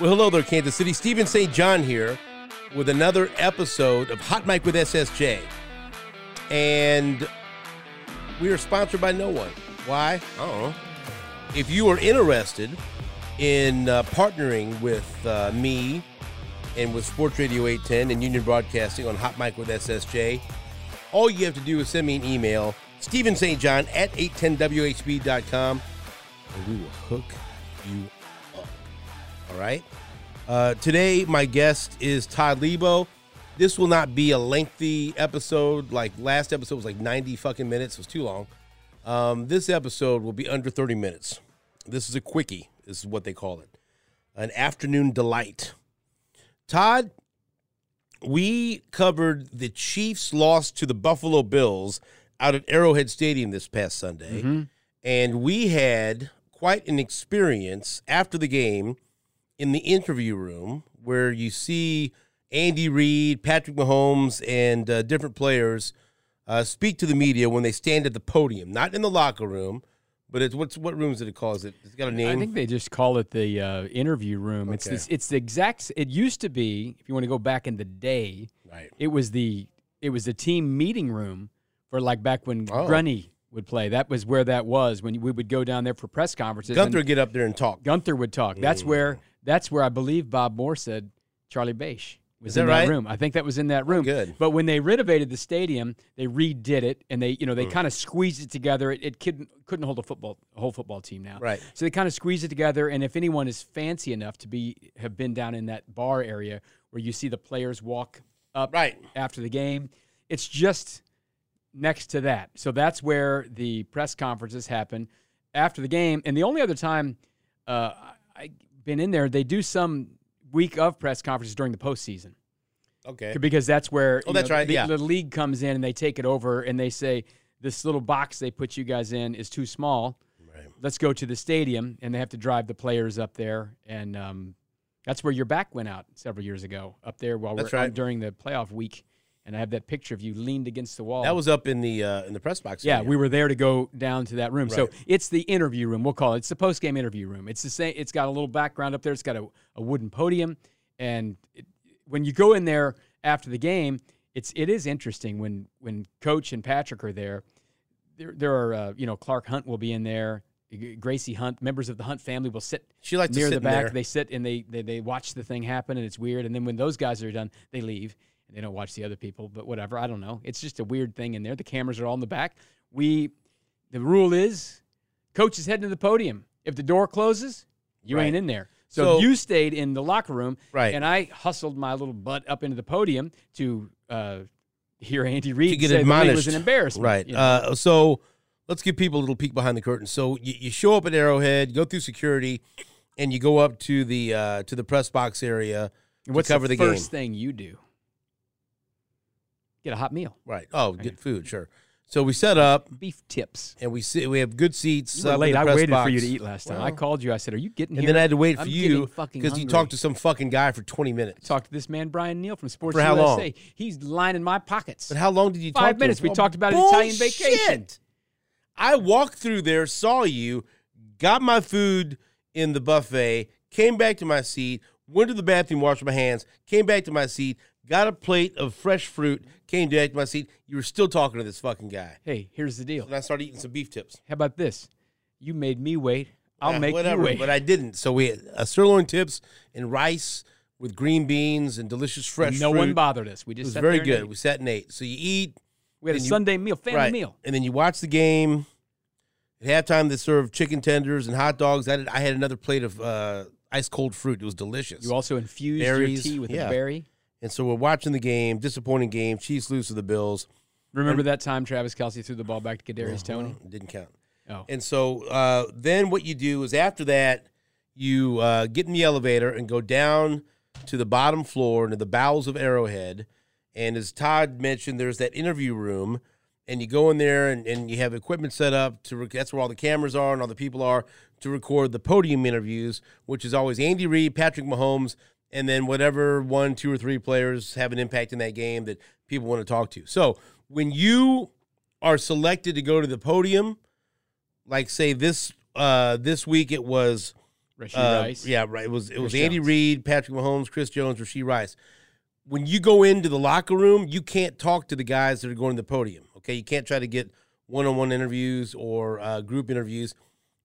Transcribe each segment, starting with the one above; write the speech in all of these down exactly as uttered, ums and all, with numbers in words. Well, hello there, Kansas City. Stephen Saint John here with another episode of Hot Mic with S S J. And we are sponsored by no one. Why? I don't know. If you are interested in uh, partnering with uh, me and with Sports Radio eight ten and Union Broadcasting on Hot Mic with S S J, all you have to do is send me an email, Stephen Saint John at eight ten W H B dot com, and we will hook you up. All right? Uh, today, my guest is Todd Leabo. This will not be a lengthy episode. Like, last episode was like ninety fucking minutes. It was too long. Um, this episode will be under thirty minutes. This is a quickie. This is what they call it. An afternoon delight. Todd, we covered the Chiefs' loss to the Buffalo Bills out at Arrowhead Stadium this past Sunday. Mm-hmm. And we had quite an experience after the game in the interview room where you see Andy Reid, Patrick Mahomes, and uh, different players uh, speak to the media when they stand at the podium, not in the locker room, but it's what's what rooms did it call? Is it? It's got a name. I think they just call it the uh, interview room. Okay. It's this, it's the exact. It used to be, if you want to go back in the day, right? It was the it was the team meeting room for like back when oh. Grunny would play. That was where that was when we would go down there for press conferences. Gunther would get up there and talk. Gunther would talk. Mm. That's where that's where I believe Bob Moore said Charlie Bache. Was Is that in that right? room. I think that was in that room. Good. But when they renovated the stadium, they redid it, and they, you know, they mm. kind of squeezed it together. It, it couldn't couldn't hold a football a whole football team now. Right. So they kind of squeezed it together. And if anyone is fancy enough to be have been down in that bar area where you see the players walk up right after the game, it's just next to that. So that's where the press conferences happen after the game. And the only other time uh, I've been in there, they do some week of press conferences during the postseason. Okay. Because that's where oh, that's know, right. the, yeah. the league comes in and they take it over and they say, this little box they put you guys in is too small. Right. Let's go to the stadium. And they have to drive the players up there. And um, that's where your back went out several years ago, up there while that's we're right. during the playoff week. And I have that picture of you leaned against the wall. That was up in the uh, in the press box. Yeah, area. We were there to go down to that room. Right. So it's the interview room. We'll call it. It's the post game interview room. It's the same. It's got a little background up there. It's got a, a wooden podium, and it, when you go in there after the game, it's it is interesting when when Coach and Patrick are there. There, there are uh, you know, Clark Hunt will be in there. Gracie Hunt, members of the Hunt family will sit she likes near to sit the back. There. They sit and they, they they watch the thing happen, and it's weird. And then when those guys are done, they leave. They don't watch the other people, but whatever. I don't know. It's just a weird thing in there. The cameras are all in the back. We, the rule is, coach is heading to the podium. If the door closes, you right. ain't in there. So, so you stayed in the locker room, right. and I hustled my little butt up into the podium to uh, hear Andy Reid to get say admonished. It was an embarrassment. Right. You know? uh, so let's give people a little peek behind the curtain. So you, you show up at Arrowhead, go through security, and you go up to the uh, to the press box area and to cover the, the game. What's the first thing you do? Get a hot meal. Right. Oh, okay. Get food, sure. So we set up. Beef tips. And we sit, we have good seats. You were late. I waited box. for you to eat last time. Well, I called you. I said, are you getting and here? And then I had to wait for I'm you because you talked to some fucking guy for twenty minutes. Talked to this man, Brian Neal from Sports for how U S A. Long? He's lining my pockets. But how long did you Five talk Five minutes. To him? We oh, talked about bullshit. An Italian vacation. I walked through there, saw you, got my food in the buffet, came back to my seat, went to the bathroom, washed my hands, came back to my seat, got a plate of fresh fruit, came back to my seat. You were still talking to this fucking guy. Hey, here's the deal. And I started eating some beef tips. How about this? You made me wait. I'll yeah, make whatever, you wait. But I didn't. So we had a sirloin tips and rice with green beans and delicious fresh and no fruit. No one bothered us. We just it was sat very there good. Ate. We sat and ate. So you eat. We had a you, Sunday meal, family right. meal. And then you watch the game. At halftime, they served chicken tenders and hot dogs. I, did, I had another plate of uh, ice-cold fruit. It was delicious. You also infused Berries. your tea with yeah. a berry. And so we're watching the game, disappointing game. Chiefs lose to the Bills. Remember and, that time Travis Kelce threw the ball back to Kadarius no, Toney? Didn't count. Oh. And so uh, then what you do is after that, you uh, get in the elevator and go down to the bottom floor, into the bowels of Arrowhead. And as Todd mentioned, there's that interview room. And you go in there and, and you have equipment set up. to rec That's where all the cameras are and all the people are to record the podium interviews, which is always Andy Reid, Patrick Mahomes, and then whatever one, two, or three players have an impact in that game that people want to talk to. So when you are selected to go to the podium, like, say, this uh, this week it was Rashee uh, Rice. Yeah, right. It was it was Chris Andy Reid, Patrick Mahomes, Chris Jones, Rashee Rice. When you go into the locker room, you can't talk to the guys that are going to the podium. Okay, you can't try to get one-on-one interviews or uh, group interviews.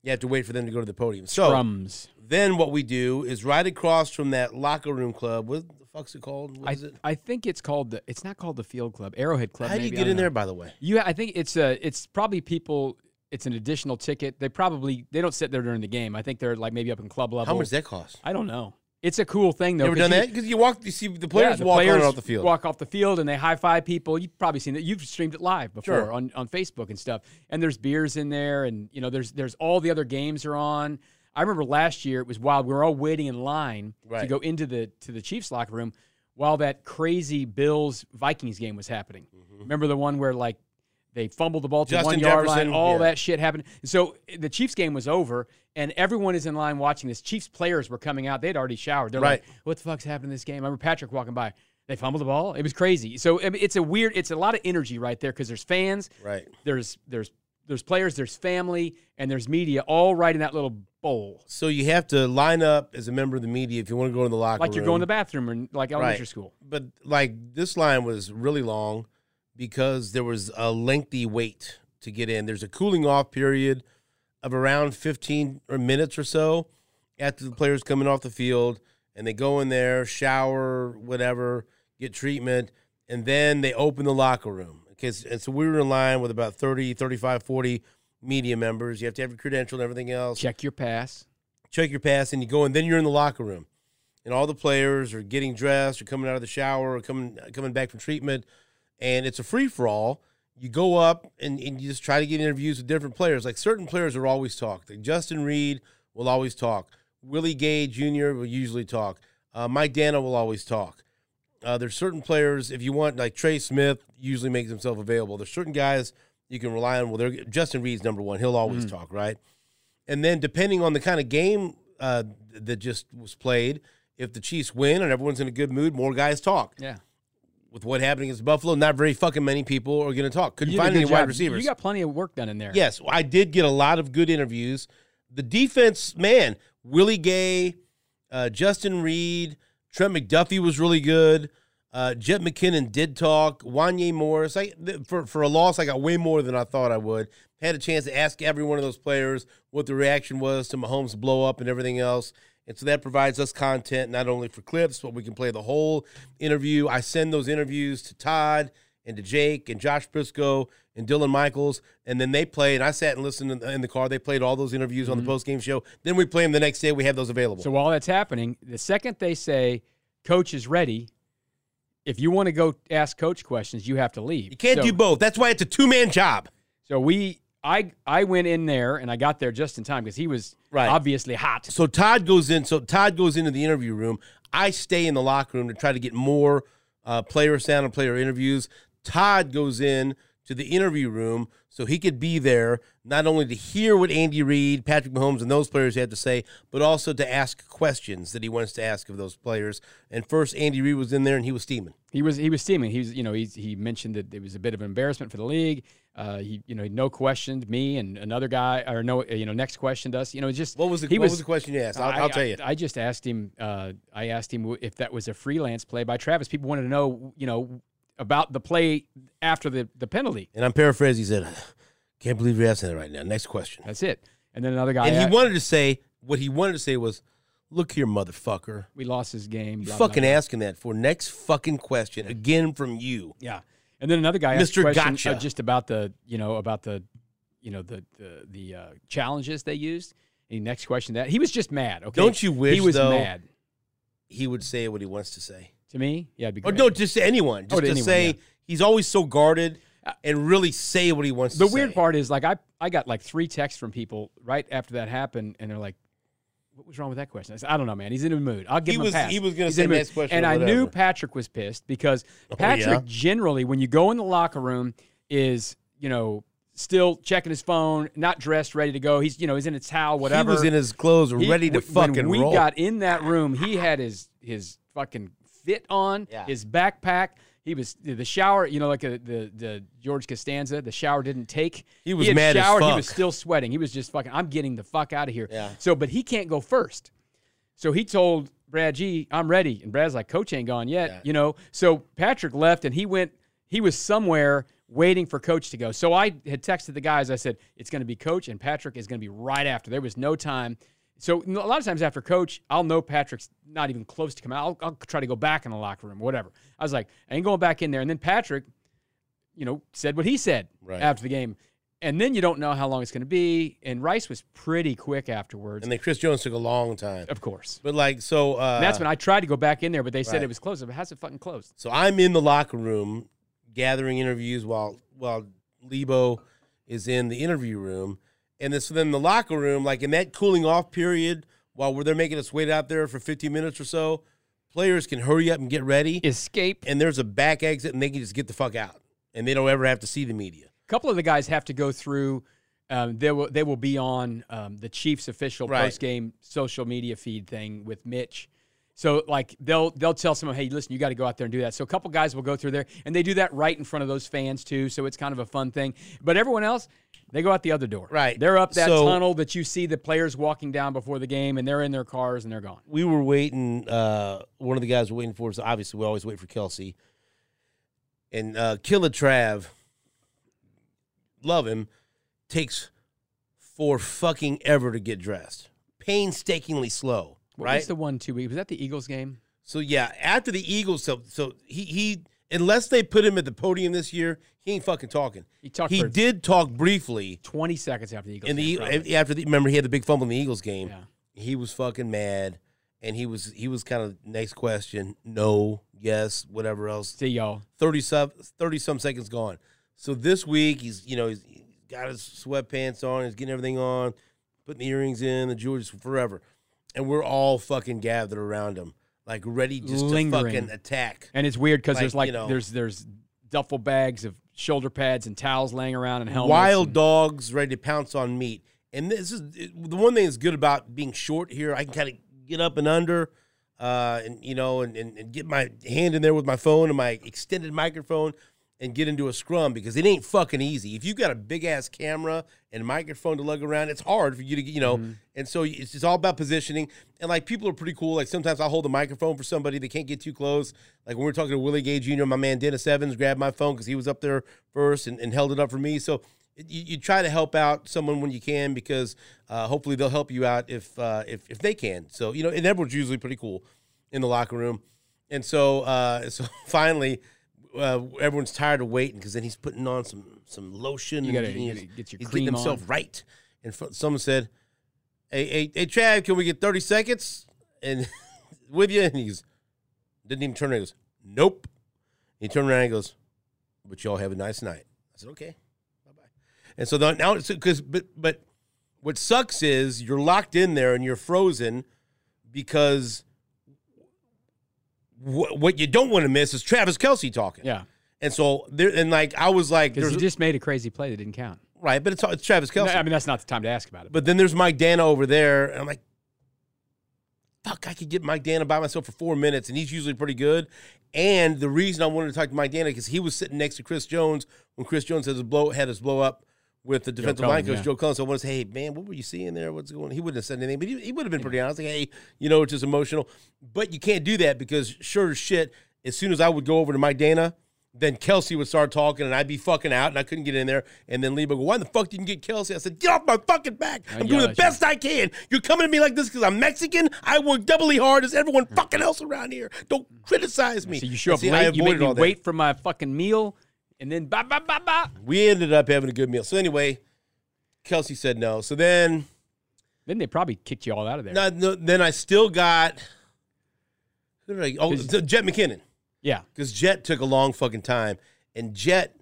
You have to wait for them to go to the podium. So Scrums. Then what we do is right across from that locker room club. What the fuck's it called? What I, is it? I think it's called the. It's not called the Field Club. Arrowhead Club. How maybe, do you get in know. There? By the way, you. I think it's a. It's probably people. It's an additional ticket. They probably they don't sit there during the game. I think they're like maybe up in club level. How much does that cost? I don't know. It's a cool thing though. Ever done you, that? Because you walk, you see the players yeah, the walk players on off the field, walk off the field, and they high five people. You've probably seen that. You've streamed it live before sure. on on Facebook and stuff. And there's beers in there, and you know there's there's all the other games are on. I remember last year it was wild. We were all waiting in line right. to go into the to the Chiefs locker room while that crazy Bills Vikings game was happening. Mm-hmm. Remember the one where like they fumbled the ball to Justin one yard Jefferson, line. All yeah. that shit happened. So the Chiefs game was over, and everyone is in line watching this. Chiefs players were coming out. They'd already showered. They're right. like, what the fuck's happened in this game? I remember Patrick walking by. They fumbled the ball. It was crazy. So I mean, it's a weird, it's a lot of energy right there because there's fans. Right. There's, there's, there's players, there's family, and there's media all right in that little bowl. So you have to line up as a member of the media if you want to go in the locker room. Like you're room. going to the bathroom or like elementary right. school. But like this line was really long. Because there was a lengthy wait to get in. There's a cooling off period of around fifteen or minutes or so after the players coming off the field, and they go in there, shower, whatever, get treatment, and then they open the locker room. Okay, and so we were in line with about thirty, thirty-five, forty media members. You have to have your credential and everything else. Check your pass. Check your pass, and you go, and then you're in the locker room. And all the players are getting dressed or coming out of the shower or coming, coming back from treatment. And it's a free-for-all. You go up, and, and you just try to get interviews with different players. Like, certain players are always talked. Like Justin Reid will always talk. Willie Gay Junior will usually talk. Uh, Mike Dana will always talk. Uh, there's certain players, if you want, like Trey Smith usually makes himself available. There's certain guys you can rely on. Well, they're, Justin Reid's number one. He'll always mm. talk, right? And then depending on the kind of game uh, that just was played, if the Chiefs win and everyone's in a good mood, more guys talk. Yeah. With what happened against Buffalo, not very fucking many people are going to talk. Couldn't find any job. wide receivers. You got plenty of work done in there. Yes, I did get a lot of good interviews. The defense, man, Willie Gay, uh, Justin Reid, Trent McDuffie was really good. Uh, Jet McKinnon did talk. Wanye Morris. I, for, for a loss, I got way more than I thought I would. Had a chance to ask every one of those players what the reaction was to Mahomes' blow up and everything else. And so that provides us content not only for clips, but we can play the whole interview. I send those interviews to Todd and to Jake and Josh Briscoe and Dylan Michaels, and then they play. And I sat and listened in the, in the car. They played all those interviews mm-hmm. on the postgame show. Then we play them the next day. We have those available. So while that's happening, the second they say, coach is ready, if you want to go ask coach questions, you have to leave. You can't so, do both. That's why it's a two-man job. So we – I, I went in there, and I got there just in time because he was right. obviously hot. So Todd goes in. So Todd goes into the interview room. I stay in the locker room to try to get more uh, player sound and player interviews. Todd goes in to the interview room so he could be there not only to hear what Andy Reid, Patrick Mahomes, and those players had to say, but also to ask questions that he wants to ask of those players. And first, Andy Reid was in there, and he was steaming. He was he was steaming. He was you know he he mentioned that it was a bit of an embarrassment for the league. Uh, he you know no questioned me and another guy or no you know next questioned us. You know just what was the, he what was, was the question you asked? I'll, I, I'll tell you. I, I just asked him. Uh, I asked him if that was a freelance play by Travis. People wanted to know you know about the play after the the penalty. And I'm paraphrasing. He said, "Can't believe you're asking that right now." Next question. That's it. And then another guy. And asked, he wanted to say what he wanted to say was, "Look here, motherfucker. We lost his game. Blah, fucking blah, blah. Asking that for next fucking question again from you." Yeah. And then another guy asked a question gotcha. uh, just about the, you know, about the, you know, the the, the uh, challenges they used. And next question that he was just mad. Okay, don't you wish he was though, mad? He would say what he wants to say to me. Yeah, it'd be great. Or no, just to anyone. Just oh, to, to anyone, say yeah. he's always so guarded and really say what he wants. The to The weird say. part is like I I got like three texts from people right after that happened, and they're like, what was wrong with that question? I said, I don't know, man. He's in a mood. I'll give he him was, a pass. He was going to say next question. And I knew Patrick was pissed because oh, Patrick yeah? generally, when you go in the locker room, is, you know, still checking his phone, not dressed, ready to go. He's, you know, he's in a towel, whatever. He was in his clothes, he, ready to fucking roll. When we got in that room, he had his his fucking fit on, yeah. his backpack. He was the shower, you know, like a, the the George Costanza. The shower didn't take. He was he had mad showered, as fuck. He was still sweating. He was just fucking. I'm getting the fuck out of here. Yeah. So, but he can't go first. So he told Brad G, "I'm ready," and Brad's like, "Coach ain't gone yet," yeah. you know. So Patrick left, and he went. He was somewhere waiting for Coach to go. So I had texted the guys. I said, "It's going to be Coach, and Patrick is going to be right after." There was no time. So a lot of times after Coach, I'll know Patrick's not even close to come out. I'll, I'll try to go back in the locker room, whatever. I was like, I ain't going back in there. And then Patrick, you know, said what he said right. after the game. And then you don't know how long it's going to be. And Rice was pretty quick afterwards. And then Chris Jones took a long time. Of course. But, like, so. Uh, that's when I tried to go back in there, but they said right. it was closed. It hasn't fucking closed. So I'm in the locker room gathering interviews while, while Leabo is in the interview room. And this, then the locker room, like in that cooling off period, while we're there making us wait out there for fifteen minutes or so, players can hurry up and get ready. Escape. And there's a back exit, and they can just get the fuck out. And they don't ever have to see the media. A couple of the guys have to go through. Um, they, will, they will be on um, the Chiefs' official right. post-game social media feed thing with Mitch. So, like, they'll they'll tell someone, hey, listen, you got to go out there and do that. So a couple guys will go through there, and they do that right in front of those fans, too. So it's kind of a fun thing. But everyone else, they go out the other door. Right. They're up that so, tunnel that you see the players walking down before the game, and they're in their cars, and they're gone. We were waiting. Uh, one of the guys were waiting for us. Obviously, we always wait for Kelce. And uh, Killa Trav, love him, takes for fucking ever to get dressed. Painstakingly slow, what right? What's the one, two weeks? Was that the Eagles game? So, yeah, after the Eagles, so, so he he – unless they put him at the podium this year, he ain't fucking talking. He talked. He did talk briefly, twenty seconds after the Eagles. And the game, after the remember he had the big fumble in the Eagles game. Yeah. He was fucking mad, and he was he was kind of next question, no, yes, whatever else. See y'all. Thirty sub thirty some seconds gone. So this week he's you know he's, he's got his sweatpants on, he's getting everything on, putting the earrings in, the jewelry forever, and we're all fucking gathered around him. Like ready just Lingering. to fucking attack. And it's weird because like, there's like you know, there's there's duffel bags of shoulder pads and towels laying around and helmets. Wild and, dogs ready to pounce on meat. And this is the one thing that's good about being short here. I can kind of get up and under, uh, and you know, and, and and get my hand in there with my phone and my extended microphone and get into a scrum because it ain't fucking easy. If you got a big ass camera and microphone to lug around, it's hard for you to get, you know, mm-hmm. and so it's just all about positioning. And, like, people are pretty cool. Like, sometimes I'll hold the microphone for somebody. They can't get too close. Like, when we were talking to Willie Gay Junior, my man Dennis Evans grabbed my phone because he was up there first and, and held it up for me. So you, you try to help out someone when you can because uh, hopefully they'll help you out if, uh, if if they can. So, you know, and everyone's usually pretty cool in the locker room. And so, uh, so finally – Uh, everyone's tired of waiting because then he's putting on some some lotion. You gotta, and you gotta get your he's cream getting himself on. right. And someone said, "Hey, hey, hey, Trav, can we get thirty seconds and with you?" And he's didn't even turn around. He goes, "Nope." And he turned around and goes, "But y'all have a nice night." I said, "Okay, bye bye." And so the, now it's because but but what sucks is you're locked in there and you're frozen because. What you don't want to miss is Travis Kelce talking. Yeah. And so, there, and like, I was like. Because he just made a crazy play that didn't count. Right, but it's, it's Travis Kelce. No, I mean, that's not the time to ask about it. But then there's Mike Dana over there, and I'm like, fuck, I could get Mike Dana by myself for four minutes, and he's usually pretty good. And the reason I wanted to talk to Mike Dana because he was sitting next to Chris Jones when Chris Jones had his blow, had his blow up with the defensive Joe line coach, yeah. Joe Cullen. So I want to say, hey, man, what were you seeing there? What's going on? He wouldn't have said anything, but he, he would have been pretty honest. Like, hey, you know, it's just emotional. But you can't do that because sure as shit, as soon as I would go over to Mike Dana, then Kelce would start talking, and I'd be fucking out, and I couldn't get in there. And then Leabo would go, why the fuck didn't you get Kelce? I said, get off my fucking back. I I'm doing the best you. I can. You're coming to me like this because I'm Mexican. I work doubly hard as everyone fucking else around here. Don't criticize me. So you show up see, late, you made me wait for my fucking meal. And then, bah, bah, bah, bah. We ended up having a good meal. So, anyway, Kelce said no. So then. Then they probably kicked you all out of there. No, no, then I still got. Who did I, oh, Jet McKinnon. Yeah. Because Jet took a long fucking time. And Jet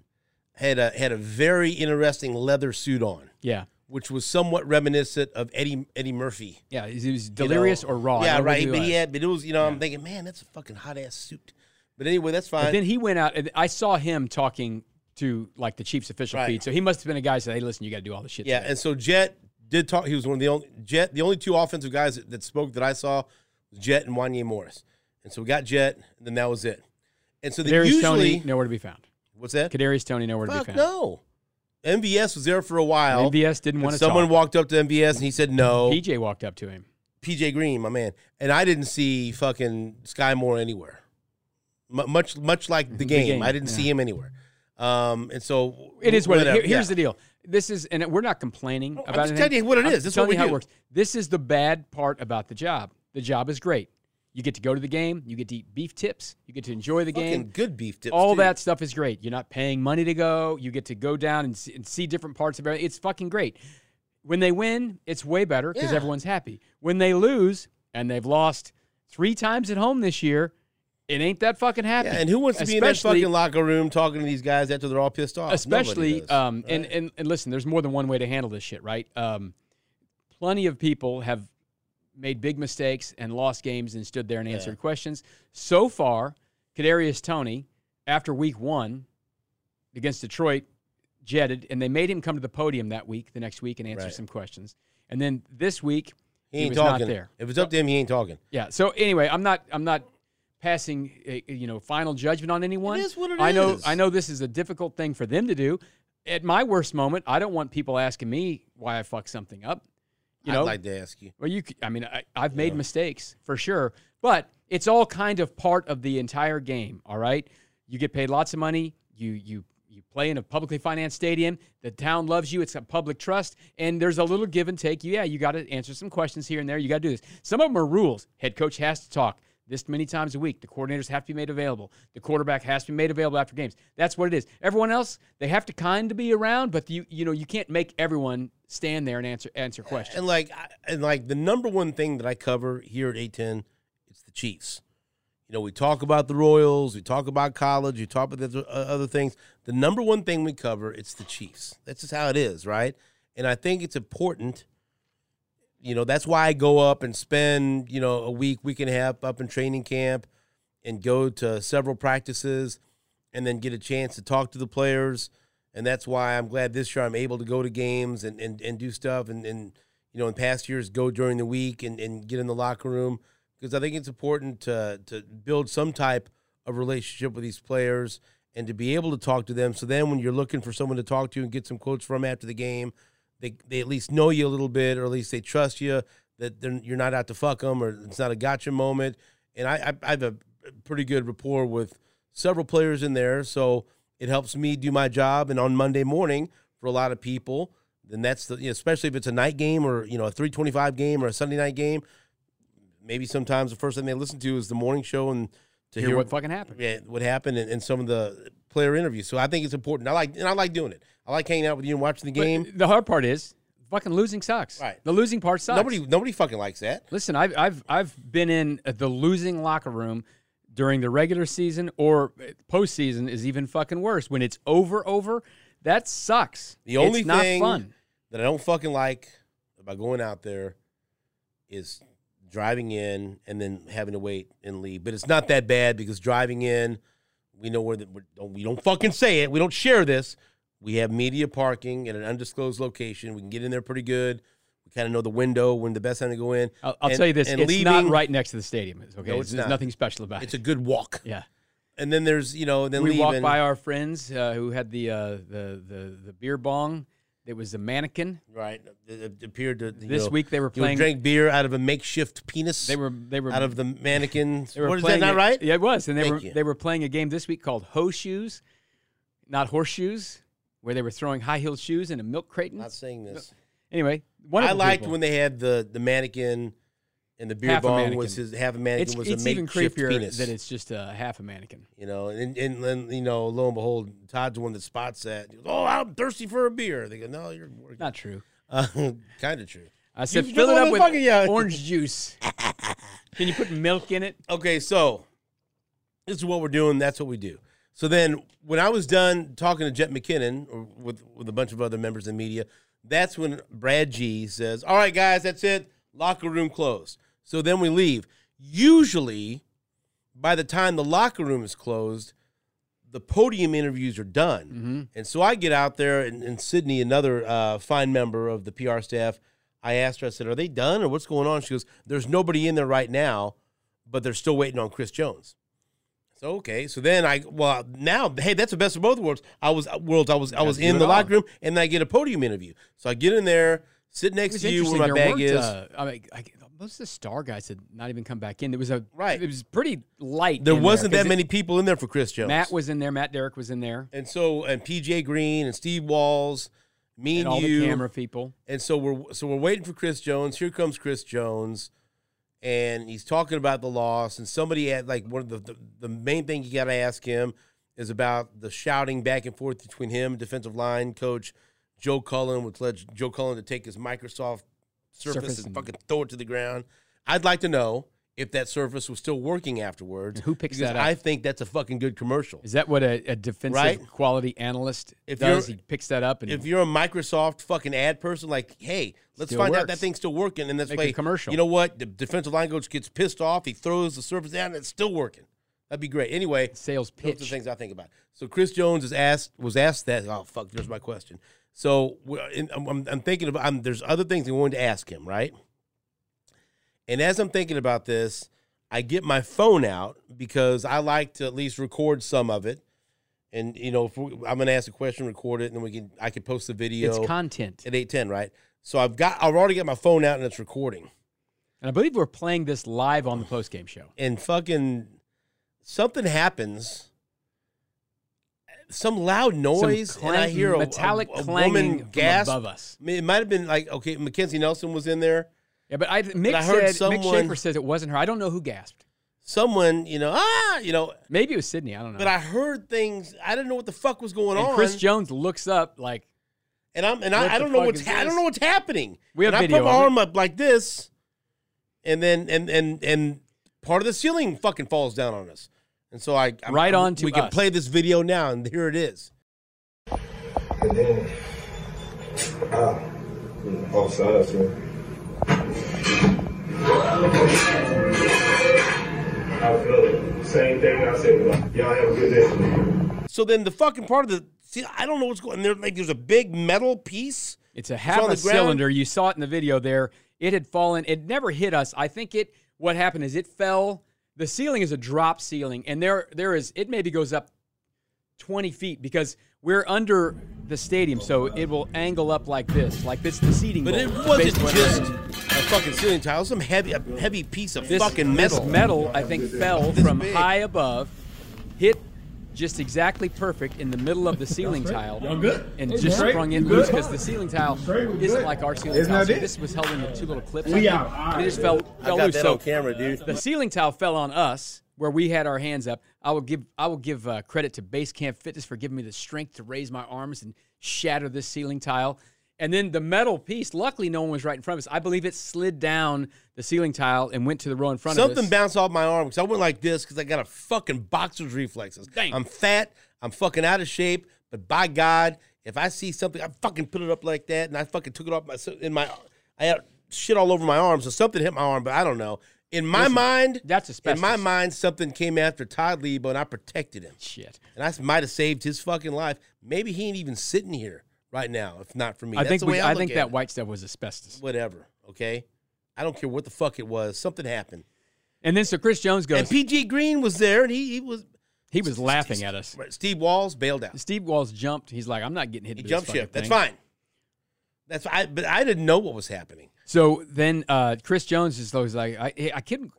had a, had a very interesting leather suit on. Yeah. Which was somewhat reminiscent of Eddie Eddie Murphy. Yeah. It was delirious you know? or raw. Yeah, right. But he had, but it was, you know, yeah. I'm thinking, man, that's a fucking hot ass suit. But anyway, that's fine. And then he went out. And I saw him talking to, like, the Chiefs official right. feed. So he must have been a guy who said, hey, listen, you got to do all this shit. Yeah, today. And so Jet did talk. He was one of the only Jet. The only two offensive guys that, that spoke that I saw was Jet and Wanye Morris. And so we got Jet, and then that was it. And so they Kadarius usually Toney, nowhere to be found. What's that? Kadarius Toney nowhere Fuck to be found. No. M V S was there for a while. M V S didn't want to talk. Someone walked up to M V S and he said no. P J walked up to him. P J Green, my man. And I didn't see fucking Sky Moore anywhere. M much much like the game. The game. I didn't yeah. see him anywhere. Um, and so it is what it is. Here, here's yeah. the deal. This is, and we're not complaining well, about it. I'm just anything. telling you what it I'm is. This is what we how do. It works. This is the bad part about the job. The job is great. You get to go to the game. You get to eat beef tips. You get to enjoy the Fucking game. Good beef tips. All too. that stuff is great. You're not paying money to go. You get to go down and see, and see different parts of everything. It's fucking great. When they win, it's way better because yeah. everyone's happy. When they lose, and they've lost three times at home this year, it ain't that fucking happy. Yeah, and who wants to especially, be in that fucking locker room talking to these guys after they're all pissed off? Especially, um, right. and, and, and listen, there's more than one way to handle this shit, right? Um, plenty of people have made big mistakes and lost games and stood there and answered yeah. questions. So far, Kadarius Toney, after week one against Detroit, jetted, and they made him come to the podium that week, the next week, and answer right. some questions. And then this week, he, he was talking. not there. If it's up to him, he ain't talking. Yeah, so anyway, I'm not I'm not passing a, you know, final judgment on anyone. It is what it I know, is. I know this is a difficult thing for them to do. At my worst moment, I don't want people asking me why I fucked something up. You know, I'd like to ask you. Well, you. I mean, I, I've made yeah. mistakes for sure, but it's all kind of part of the entire game. All right, you get paid lots of money. You you you play in a publicly financed stadium. The town loves you. It's a public trust, and there's a little give and take. Yeah, you got to answer some questions here and there. You got to do this. Some of them are rules. Head coach has to talk this many times a week. The coordinators have to be made available. The quarterback has to be made available after games. That's what it is. Everyone else, they have to kind of be around, but you you know you can't make everyone stand there and answer answer questions. And like and like the number one thing that I cover here at eight ten, it's the Chiefs. You know, we talk about the Royals, we talk about college, we talk about the other things. The number one thing we cover, it's the Chiefs. That's just how it is, right? And I think it's important. You know, that's why I go up and spend, you know, a week, week and a half up in training camp and go to several practices and then get a chance to talk to the players. And that's why I'm glad this year I'm able to go to games and, and, and do stuff and, and, you know, in past years go during the week and, and get in the locker room because I think it's important to, to build some type of relationship with these players and to be able to talk to them. So then when you're looking for someone to talk to and get some quotes from after the game, They, they at least know you a little bit, or at least they trust you that you're not out to fuck them, or it's not a gotcha moment. And I, I, I have a pretty good rapport with several players in there, so it helps me do my job. And on Monday morning, for a lot of people, then that's the, you know, especially if it's a night game or you know a three twenty-five game or a Sunday night game. Maybe sometimes the first thing they listen to is the morning show and to hear, hear what fucking happened. Yeah, what happened, and, and some of the player interviews. So I think it's important. I like and I like doing it. I like hanging out with you and watching the game. But the hard part is fucking losing sucks. Right. The losing part sucks. Nobody, nobody fucking likes that. Listen, I've, I've, I've been in the losing locker room during the regular season or postseason is even fucking worse. When it's over, over, that sucks. The only it's thing not fun. that I don't fucking like about going out there is driving in and then having to wait and leave. But it's not that bad because driving in, we know where the, we don't fucking say it. We don't share this. We have media parking at an undisclosed location. We can get in there pretty good. We kind of know the window when the best time to go in. I'll, I'll and, tell you this: and it's leaving, not right next to the stadium. Okay, no, it's there's not. nothing special about it's it. It's a good walk. Yeah, and then there's you know then we leaving. walk by our friends uh, who had the, uh, the the the beer bong. It was a mannequin. Right. It appeared to, you this know, week they were playing. You drank beer out of a makeshift penis. They were they were out of the mannequin. They were what is that? Not right? Yeah, it was. And they Thank were you. they were playing a game this week called Hoeshoes, not horseshoes. Where they were throwing high-heeled shoes in a milk crate. Not saying this. Anyway, one of I liked people. when they had the the mannequin and the beer half bong was his half a mannequin it's, was it's a makeshift penis. That it's just a half a mannequin. You know, and, and and you know, lo and behold, Todd's one that spots that. He goes, oh, I'm thirsty for a beer. They go, no, you're working. Not true. Uh, kind of true. I said, you fill it up with yeah. orange juice. Can you put milk in it? Okay, so this is what we're doing. That's what we do. So then when I was done talking to Jet McKinnon or with, with a bunch of other members of the media, that's when Brad G says, all right, guys, that's it. Locker room closed. So then we leave. Usually by the time the locker room is closed, the podium interviews are done. Mm-hmm. And so I get out there, and, and Sydney, another uh, fine member of the P R staff, I asked her, I said, are they done or what's going on? She goes, there's nobody in there right now, but they're still waiting on Chris Jones. So okay, so then I well now hey, that's the best of both worlds. I was worlds. I was I was in the locker room, and I get a podium interview. So I get in there, sit next to you where my bag is. Uh, I mean, I, most of the star guys had not even come back in. There was a right. It was pretty light. There wasn't that many people in there for Chris Jones. Matt was in there. Matt Derrick was in there, and so and P J Green and Steve Walls, me and, and all you, the camera people. And so we're so we're waiting for Chris Jones. Here comes Chris Jones. And he's talking about the loss, and somebody had like one of the, the the main thing you got to ask him is about the shouting back and forth between him and defensive line coach Joe Cullen, which led Joe Cullen to take his Microsoft Surface, surface and, and fucking throw it to the ground. I'd like to know if that Surface was still working afterwards. Who picks that up? I think that's a fucking good commercial. Is that what a, a defensive right? quality analyst if does? He picks that up. And if you're a Microsoft fucking ad person, like, hey, let's still find works. out that thing's still working. And that's Make play, a commercial. You know what? The defensive line coach gets pissed off. He throws the Surface down, and it's still working. That'd be great. Anyway, sales pitch. Those are the things I think about. So Chris Jones is asked was asked that. Oh fuck, there's my question. So in, I'm, I'm thinking about. I'm, there's other things I wanted to ask him, right? And as I'm thinking about this, I get my phone out because I like to at least record some of it. And, you know, if we, I'm going to ask a question, record it, and then we can, I can post the video. It's content. At eight ten, right? So I've got, I've already got my phone out and it's recording. And I believe we're playing this live on the postgame show. And fucking something happens. Some loud noise, Some clang, and I hear a, metallic a, a woman gasp. Above us. It might have been like, okay, Mackenzie Nelson was in there. Yeah, but I, Mick but I heard said, someone, Mick Schaefer says it wasn't her. I don't know who gasped. Someone, you know, ah, you know. Maybe it was Sydney. I don't know. But I heard things. I didn't know what the fuck was going and on. Chris Jones looks up like, and I'm and I, I don't know what's I don't know what's happening. We have and video. I put my arm up like this, and then and and and part of the ceiling fucking falls down on us, and so I I'm, right on to we us. can play this video now, and here it is. And then, uh, all sides, man. I feel the same thing I said. Y'all have a good day. So then the fucking part of the see, I don't know what's going on. There, like, there's a big metal piece. It's a half a cylinder. You saw it in the video there. It had fallen. It never hit us. I think it. What happened is it fell. The ceiling is a drop ceiling, and there, there is. It maybe goes up twenty feet because we're under the stadium, so it will angle up like this, like this, the seating. But it wasn't just a fucking ceiling tile. Some heavy, a heavy piece of this, fucking metal. This metal, I think, fell this from big. high above, hit just exactly perfect in the middle of the ceiling tile, good? and it's just great. sprung in loose because the ceiling tile isn't like our ceiling tile. So this was held in the two little clips. We out. Right. It just fell, fell I got loose. That on so camera, dude. The ceiling tile fell on us, where we had our hands up. I will give I will give uh, credit to Base Camp Fitness for giving me the strength to raise my arms and shatter this ceiling tile. And then the metal piece, luckily no one was right in front of us. I believe it slid down the ceiling tile and went to the row in front Something of us. Something bounced off my arm because I went like this because I got a fucking boxer's reflexes. Dang. I'm fat. I'm fucking out of shape. But by God, if I see something, I fucking put it up like that, and I fucking took it off my in my. I had shit all over my arm, so something hit my arm, but I don't know. In my Listen, mind, that's in my mind, something came after Todd Leabo, and I protected him. Shit, and I might have saved his fucking life. Maybe he ain't even sitting here right now if not for me. I that's think the we, way I, I think that it. white stuff was asbestos. Whatever. Okay, I don't care what the fuck it was. Something happened. And then so Chris Jones goes. And P G Green was there, and he, he was he was Steve, laughing at us. Steve Walls bailed out. Steve Walls jumped. He's like, I'm not getting hit. He jumped ship. That's fine. That's I. But I didn't know what was happening. So then uh, Chris Jones is like, I, I can't,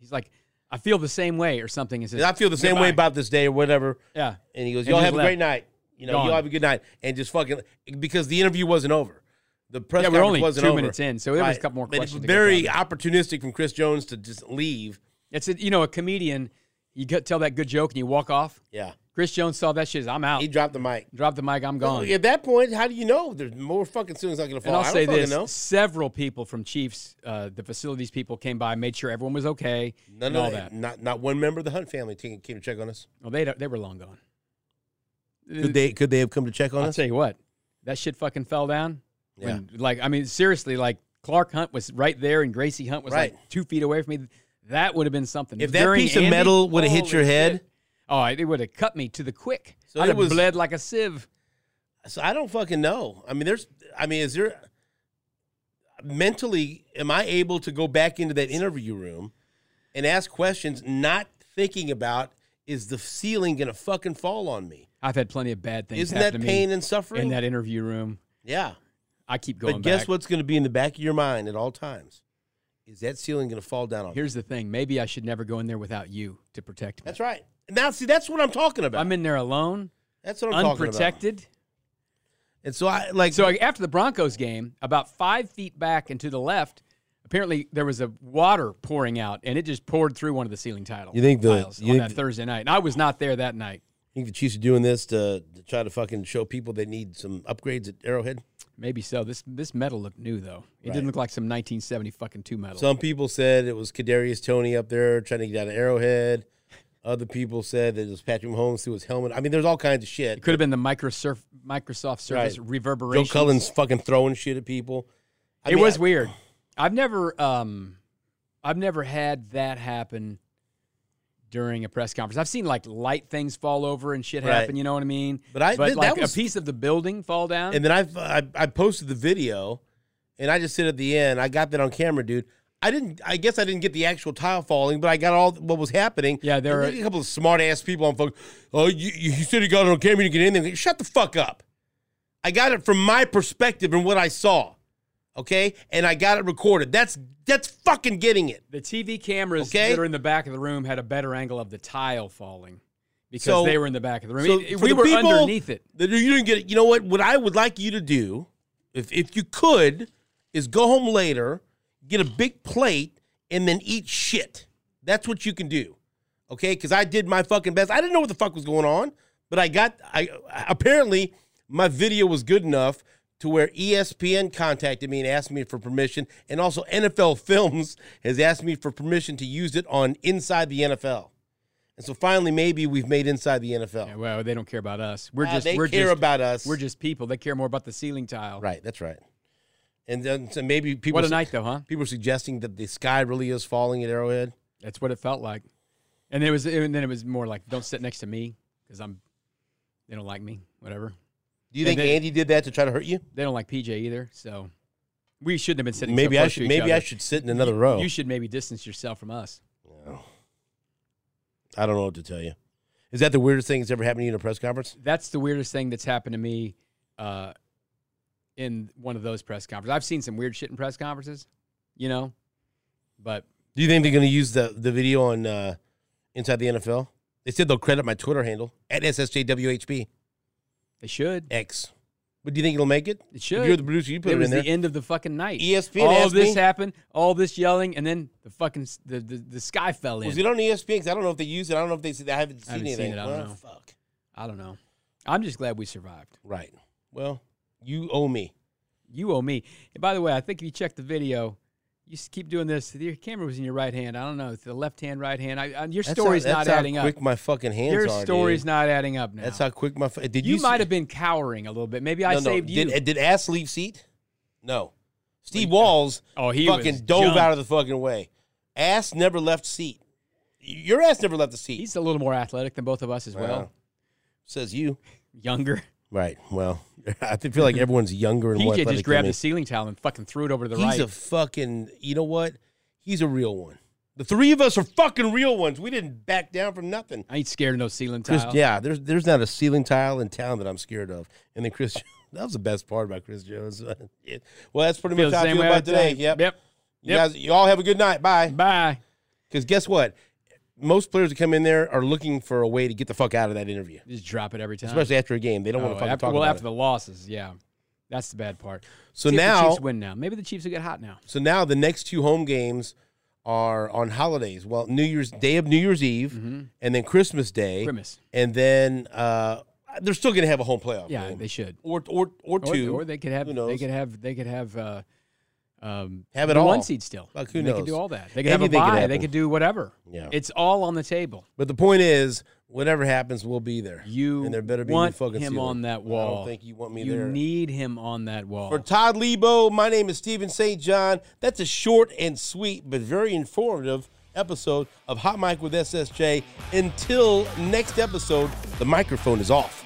he's like, I feel the same way or something. He says, I feel the same way about this day or whatever. Yeah. And he goes, y'all have a great night. You know, y'all have a good night. And just fucking, because the interview wasn't over. The press conference wasn't over. Yeah, we're only two minutes in, so there was a couple more questions. But very opportunistic from Chris Jones to just leave. It's, a, you know, a comedian, you tell that good joke and you walk off. Yeah. Chris Jones saw that shit. I'm out. He dropped the mic. Dropped the mic. I'm gone. Well, at that point, how do you know? There's more fucking ceilings not going to fall. And I'll I say this. Know. Several people from Chiefs, uh, the facilities people came by, made sure everyone was okay. None of all that. Not, not one member of the Hunt family came to check on us. Well, they don't, they were long gone. Could they, could they have come to check on I'll us? I'll tell you what. That shit fucking fell down. Yeah. When, like, I mean, seriously, like Clark Hunt was right there and Gracie Hunt was right. like two feet away from me. That would have been something. If During that piece Andy, of metal would have hit your head. Shit. Oh, it would have cut me to the quick. So I'd it have was, bled like a sieve. So I don't fucking know. I mean, there's, I mean, is there, mentally, am I able to go back into that interview room and ask questions not thinking about is the ceiling going to fucking fall on me? I've had plenty of bad things Isn't happen that to pain me and suffering? In that interview room. Yeah. I keep going back. But guess back. what's going to be in the back of your mind at all times? Is that ceiling going to fall down on Here's me? the thing. Maybe I should never go in there without you to protect me. That's right. Now, see, that's what I'm talking about. I'm in there alone. That's what I'm talking about. Unprotected. And so I like so after the Broncos game, about five feet back and to the left, apparently there was a water pouring out, and it just poured through one of the ceiling tiles. You think the tiles you on think that Thursday night? And I was not there that night. You think the Chiefs are doing this to, to try to fucking show people they need some upgrades at Arrowhead? Maybe so. This this metal looked new though. It right. didn't look like some nineteen seventy fucking two metal. Some people said it was Kadarius Toney up there trying to get out of Arrowhead. Other people said that it was Patrick Mahomes through his helmet. I mean, there's all kinds of shit. It could have been the Microsoft Surface right. reverberation. Joe Cullen's fucking throwing shit at people. I it mean, was I, weird. I've never, um, I've never had that happen during a press conference. I've seen like light things fall over and shit right. happen. You know what I mean? But I, but th like that was, a piece of the building fall down. And then I've, I, I posted the video, and I just said at the end, I got that on camera, dude. I didn't. I guess I didn't get the actual tile falling, but I got all what was happening. Yeah, there were a couple of smart ass people on phone. Oh, you, you said you got it on camera. You get in there. Shut the fuck up. I got it from my perspective and what I saw. Okay, and I got it recorded. That's that's fucking getting it. The T V cameras okay? that are in the back of the room had a better angle of the tile falling because so, they were in the back of the room. So it, we the were people underneath it. You didn't get it. You know what? What I would like you to do, if if you could, is go home later. Get a big plate, and then eat shit. That's what you can do, okay? Because I did my fucking best. I didn't know what the fuck was going on, but I got, I apparently, my video was good enough to where E S P N contacted me and asked me for permission, and also N F L Films has asked me for permission to use it on Inside the N F L. And so finally, maybe we've made Inside the N F L. Yeah, well, they don't care about us. We're uh, just, they we're care just, about us. We're just people. They care more about the ceiling tile. Right, that's right. And then so maybe people. What a night, though, huh? People are suggesting that the sky really is falling at Arrowhead. That's what it felt like, and it was. And then it was more like, "Don't sit next to me because I'm. They don't like me. Whatever." Do you and think they, Andy did that to try to hurt you? They don't like P J either, so we shouldn't have been sitting. Maybe so close I should. To each maybe other. I should sit in another you, row. You should maybe distance yourself from us. Oh. I don't know what to tell you. Is that the weirdest thing that's ever happened to you in a press conference? That's the weirdest thing that's happened to me. Uh, In one of those press conferences. I've seen some weird shit in press conferences, you know, but. Do you think they're going to use the, the video on uh, Inside the N F L? They said they'll credit my Twitter handle, at S S J W H B. They should. X. But do you think it'll make it? It should. If you're the producer, you put it, it in there. It was the end of the fucking night. E S P N all asked this me. happened, all this yelling, and then the fucking, the, the, the sky fell in. Was it on E S P N? Because I don't know if they used it. I don't know if they said, I haven't seen I haven't anything. Seen it, I don't oh, know. Fuck. I don't know. I'm just glad we survived. Right. Well. You owe me. You owe me. And by the way, I think if you check the video, you keep doing this. Your camera was in your right hand. I don't know. It's the left hand, right hand. I, I, your that's story's how, that's not how adding quick up. My fucking hands your are, story's dude. Not adding up now. That's how quick my. Did you? You might have been cowering a little bit. Maybe I no, no. saved you. Did, did Ass leave seat? No. Steve Walls. Oh, he fucking dove jumped. out of the fucking way. Ass never left seat. Your ass never left the seat. He's a little more athletic than both of us as well. well. Says you, younger. Right. Well, I feel like everyone's younger and more athletic. P J just grabbed the ceiling towel and fucking threw it over to the right. He's a fucking, you know what? He's a real one. The three of us are fucking real ones. We didn't back down from nothing. I ain't scared of no ceiling tile. Chris, yeah, there's there's not a ceiling tile in town that I'm scared of. And then Chris, that was the best part about Chris Jones. Well, that's pretty much how I feel about today. Yep. Yep. You guys, you all have a good night. Bye. Bye. Because guess what? Most players that come in there are looking for a way to get the fuck out of that interview. Just drop it every time. Especially after a game. They don't oh, want to fucking after, talk well, about Well, after it. the losses, yeah. That's the bad part. So See now... the Chiefs win now. Maybe the Chiefs will get hot now. So now the next two home games are on holidays. Well, New Year's Day of New Year's Eve, mm-hmm. and then Christmas Day. Christmas. And then uh, they're still going to have a home playoff yeah, game. Yeah, they should. Or or or two. Or, or they could have... Who knows? They could have... They could have uh, Um, have it all. One seed still. Like, who knows? They could do all that. They could have a bye. They could do whatever. Yeah. It's all on the table. But the point is, whatever happens, we'll be there. You and there better be want him on that wall. I don't think you want me there. You need him on that wall. For Todd Leabo, my name is Stephen Saint John. That's a short and sweet but very informative episode of Hot Mic with S S J. Until next episode, the microphone is off.